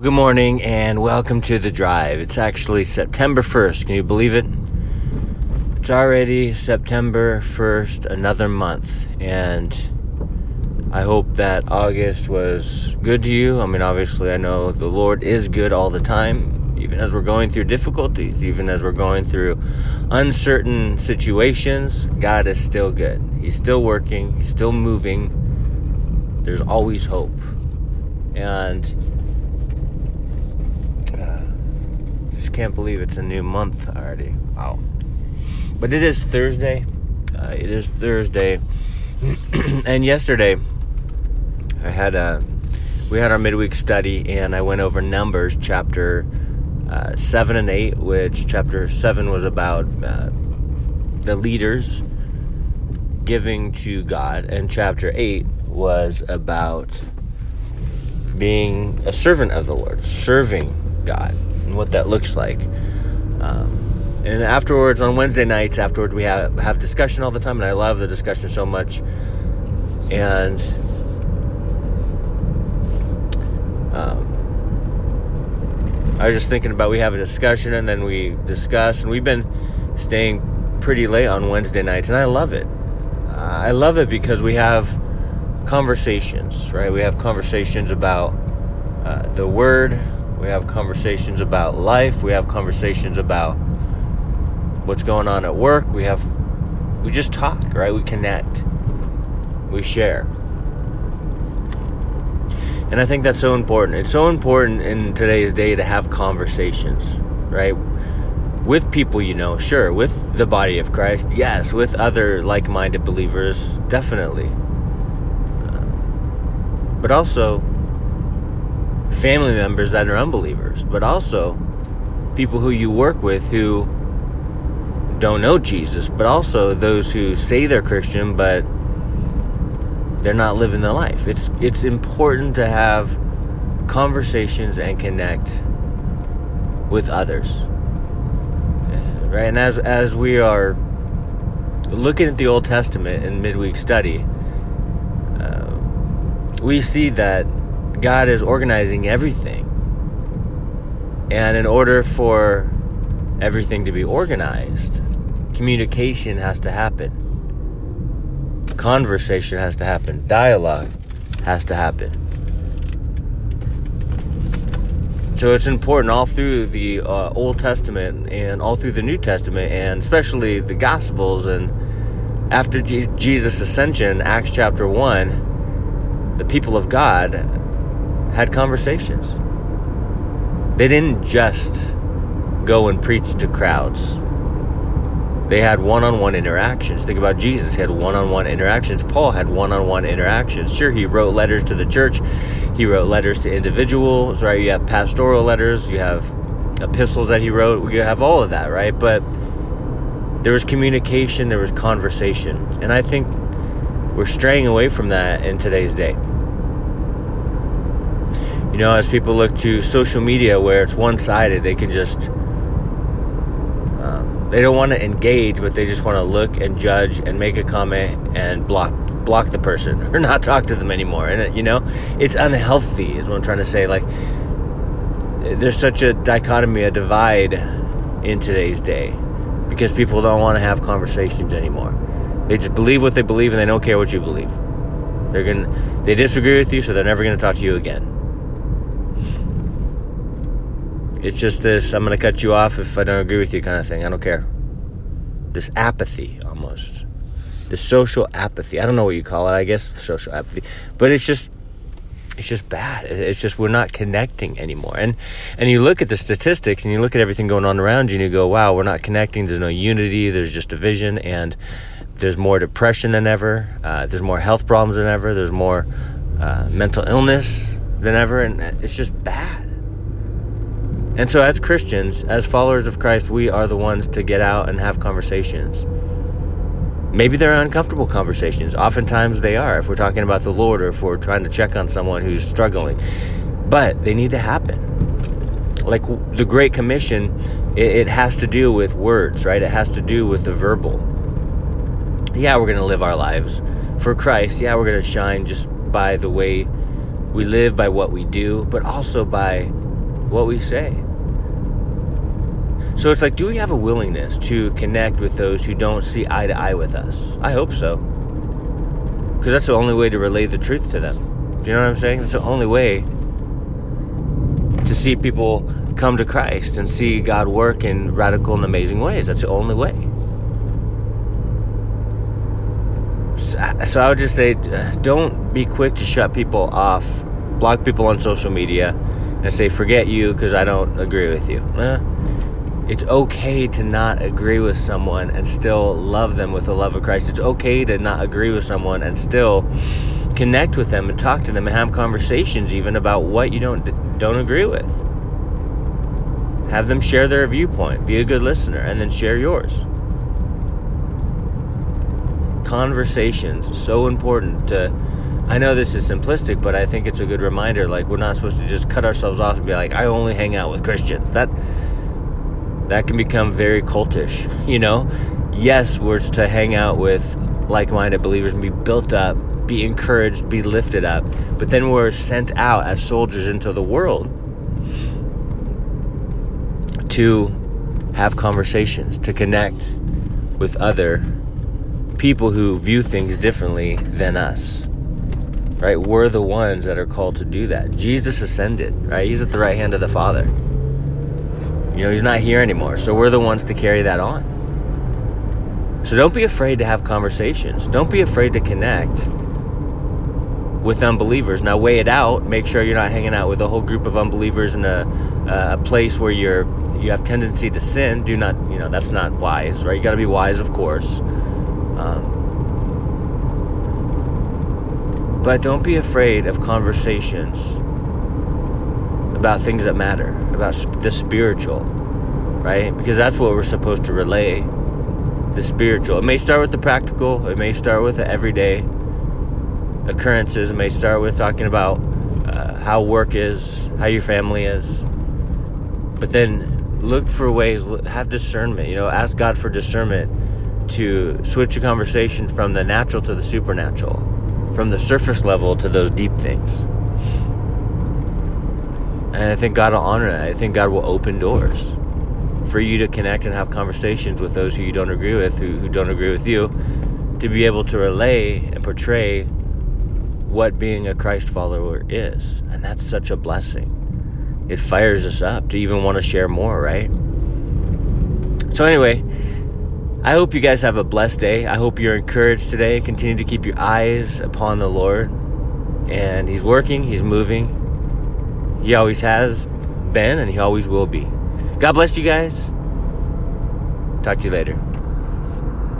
Good morning and welcome to The Drive. It's actually September 1st. Can you believe it? It's already September 1st, another month. And I hope that August was good to you. I mean, obviously, I know the Lord is good all the time, even as we're going through difficulties, even as we're going through uncertain situations. God is still good. He's still working. He's still moving. There's always hope. And just can't believe it's a new month already. Wow. But it is Thursday. And yesterday, we had our midweek study, and I went over Numbers chapter 7 and 8, which chapter 7 was about the leaders giving to God, and chapter 8 was about being a servant of the Lord, serving God, and what that looks like. And afterwards, on Wednesday nights, we have discussion all the time, and I love the discussion so much. And I was just thinking about, we have a discussion, and then we discuss, and we've been staying pretty late on Wednesday nights, and I love it. I love it because we have conversations, right? We have conversations about the Word. We have conversations about life. We have conversations about what's going on at work. We just talk, right? We connect. We share. And I think that's so important. It's so important in today's day to have conversations, right? With people you know, sure. With the body of Christ, yes. With other like-minded believers, definitely. But also family members that are unbelievers, but also people who you work with who don't know Jesus, but also those who say they're Christian but they're not living their life. It's important to have conversations and connect with others, right? And as we are looking at the Old Testament in midweek study, we see that God is organizing everything. And in order for everything to be organized, communication has to happen. Conversation has to happen. Dialogue has to happen. So it's important all through the Old Testament and all through the New Testament, and especially the Gospels. And after Jesus' ascension, Acts chapter 1, the people of God had conversations. They didn't just go and preach to crowds. They had one-on-one interactions. Think about Jesus. He had one-on-one interactions. Paul had one-on-one interactions. Sure, he wrote letters to the church. He wrote letters to individuals, right? You have pastoral letters. You have epistles that he wrote. You have all of that, right? But there was communication. There was conversation. And I think we're straying away from that in today's day. You know, as people look to social media where it's one-sided, they can just, they don't want to engage, but they just want to look and judge and make a comment and block the person or not talk to them anymore. And, you know, it's unhealthy is what I'm trying to say. Like, there's such a dichotomy, a divide in today's day because people don't want to have conversations anymore. They just believe what they believe and they don't care what you believe. They disagree with you, so they're never going to talk to you again. It's just this, I'm going to cut you off if I don't agree with you kind of thing. I don't care. This apathy, almost. This social apathy. I don't know what you call it. I guess social apathy. But it's just bad. It's just, we're not connecting anymore. And you look at the statistics and you look at everything going on around you and you go, wow, we're not connecting. There's no unity. There's just division. And there's more depression than ever. There's more health problems than ever. There's more mental illness than ever. And it's just bad. And so as Christians, as followers of Christ, we are the ones to get out and have conversations. Maybe they're uncomfortable conversations. Oftentimes they are, if we're talking about the Lord or if we're trying to check on someone who's struggling. But they need to happen. Like the Great Commission, it has to do with words, right? It has to do with the verbal. Yeah, we're going to live our lives for Christ. Yeah, we're going to shine just by the way we live, by what we do, but also by what we say. So it's like, do we have a willingness to connect with those who don't see eye to eye with us? I hope so. Because that's the only way to relay the truth to them. Do you know what I'm saying? That's the only way to see people come to Christ and see God work in radical and amazing ways. That's the only way. So I would just say, don't be quick to shut people off, block people on social media, and say, forget you because I don't agree with you. It's okay to not agree with someone and still love them with the love of Christ. It's okay to not agree with someone and still connect with them and talk to them and have conversations even about what you don't agree with. Have them share their viewpoint. Be a good listener and then share yours. Conversations, so important. I know this is simplistic, but I think it's a good reminder. Like, we're not supposed to just cut ourselves off and be like, I only hang out with Christians. That can become very cultish, you know? Yes, we're to hang out with like-minded believers and be built up, be encouraged, be lifted up. But then we're sent out as soldiers into the world to have conversations, to connect with other people who view things differently than us, right? We're the ones that are called to do that. Jesus ascended, right? He's at the right hand of the Father. You know, he's not here anymore, so we're the ones to carry that on. So don't be afraid to have conversations. Don't be afraid to connect with unbelievers. Now, weigh it out. Make sure you're not hanging out with a whole group of unbelievers in a place where you have tendency to sin. Do not, you know, that's not wise, right? You got to be wise, of course. But don't be afraid of conversations about things that matter, about the spiritual, right? Because that's what we're supposed to relay, the spiritual. It may start with the practical. It may start with the everyday occurrences. It may start with talking about how work is, how your family is. But then look for ways, have discernment, you know, ask God for discernment to switch the conversation from the natural to the supernatural, from the surface level to those deep things. And I think God will honor that. I think God will open doors for you to connect and have conversations with those who you don't agree with, who don't agree with you, to be able to relay and portray what being a Christ follower is. And that's such a blessing. It fires us up to even want to share more, right? So anyway, I hope you guys have a blessed day. I hope you're encouraged today. Continue to keep your eyes upon the Lord. And he's working, he's moving. He always has been and he always will be. God bless you guys. Talk to you later.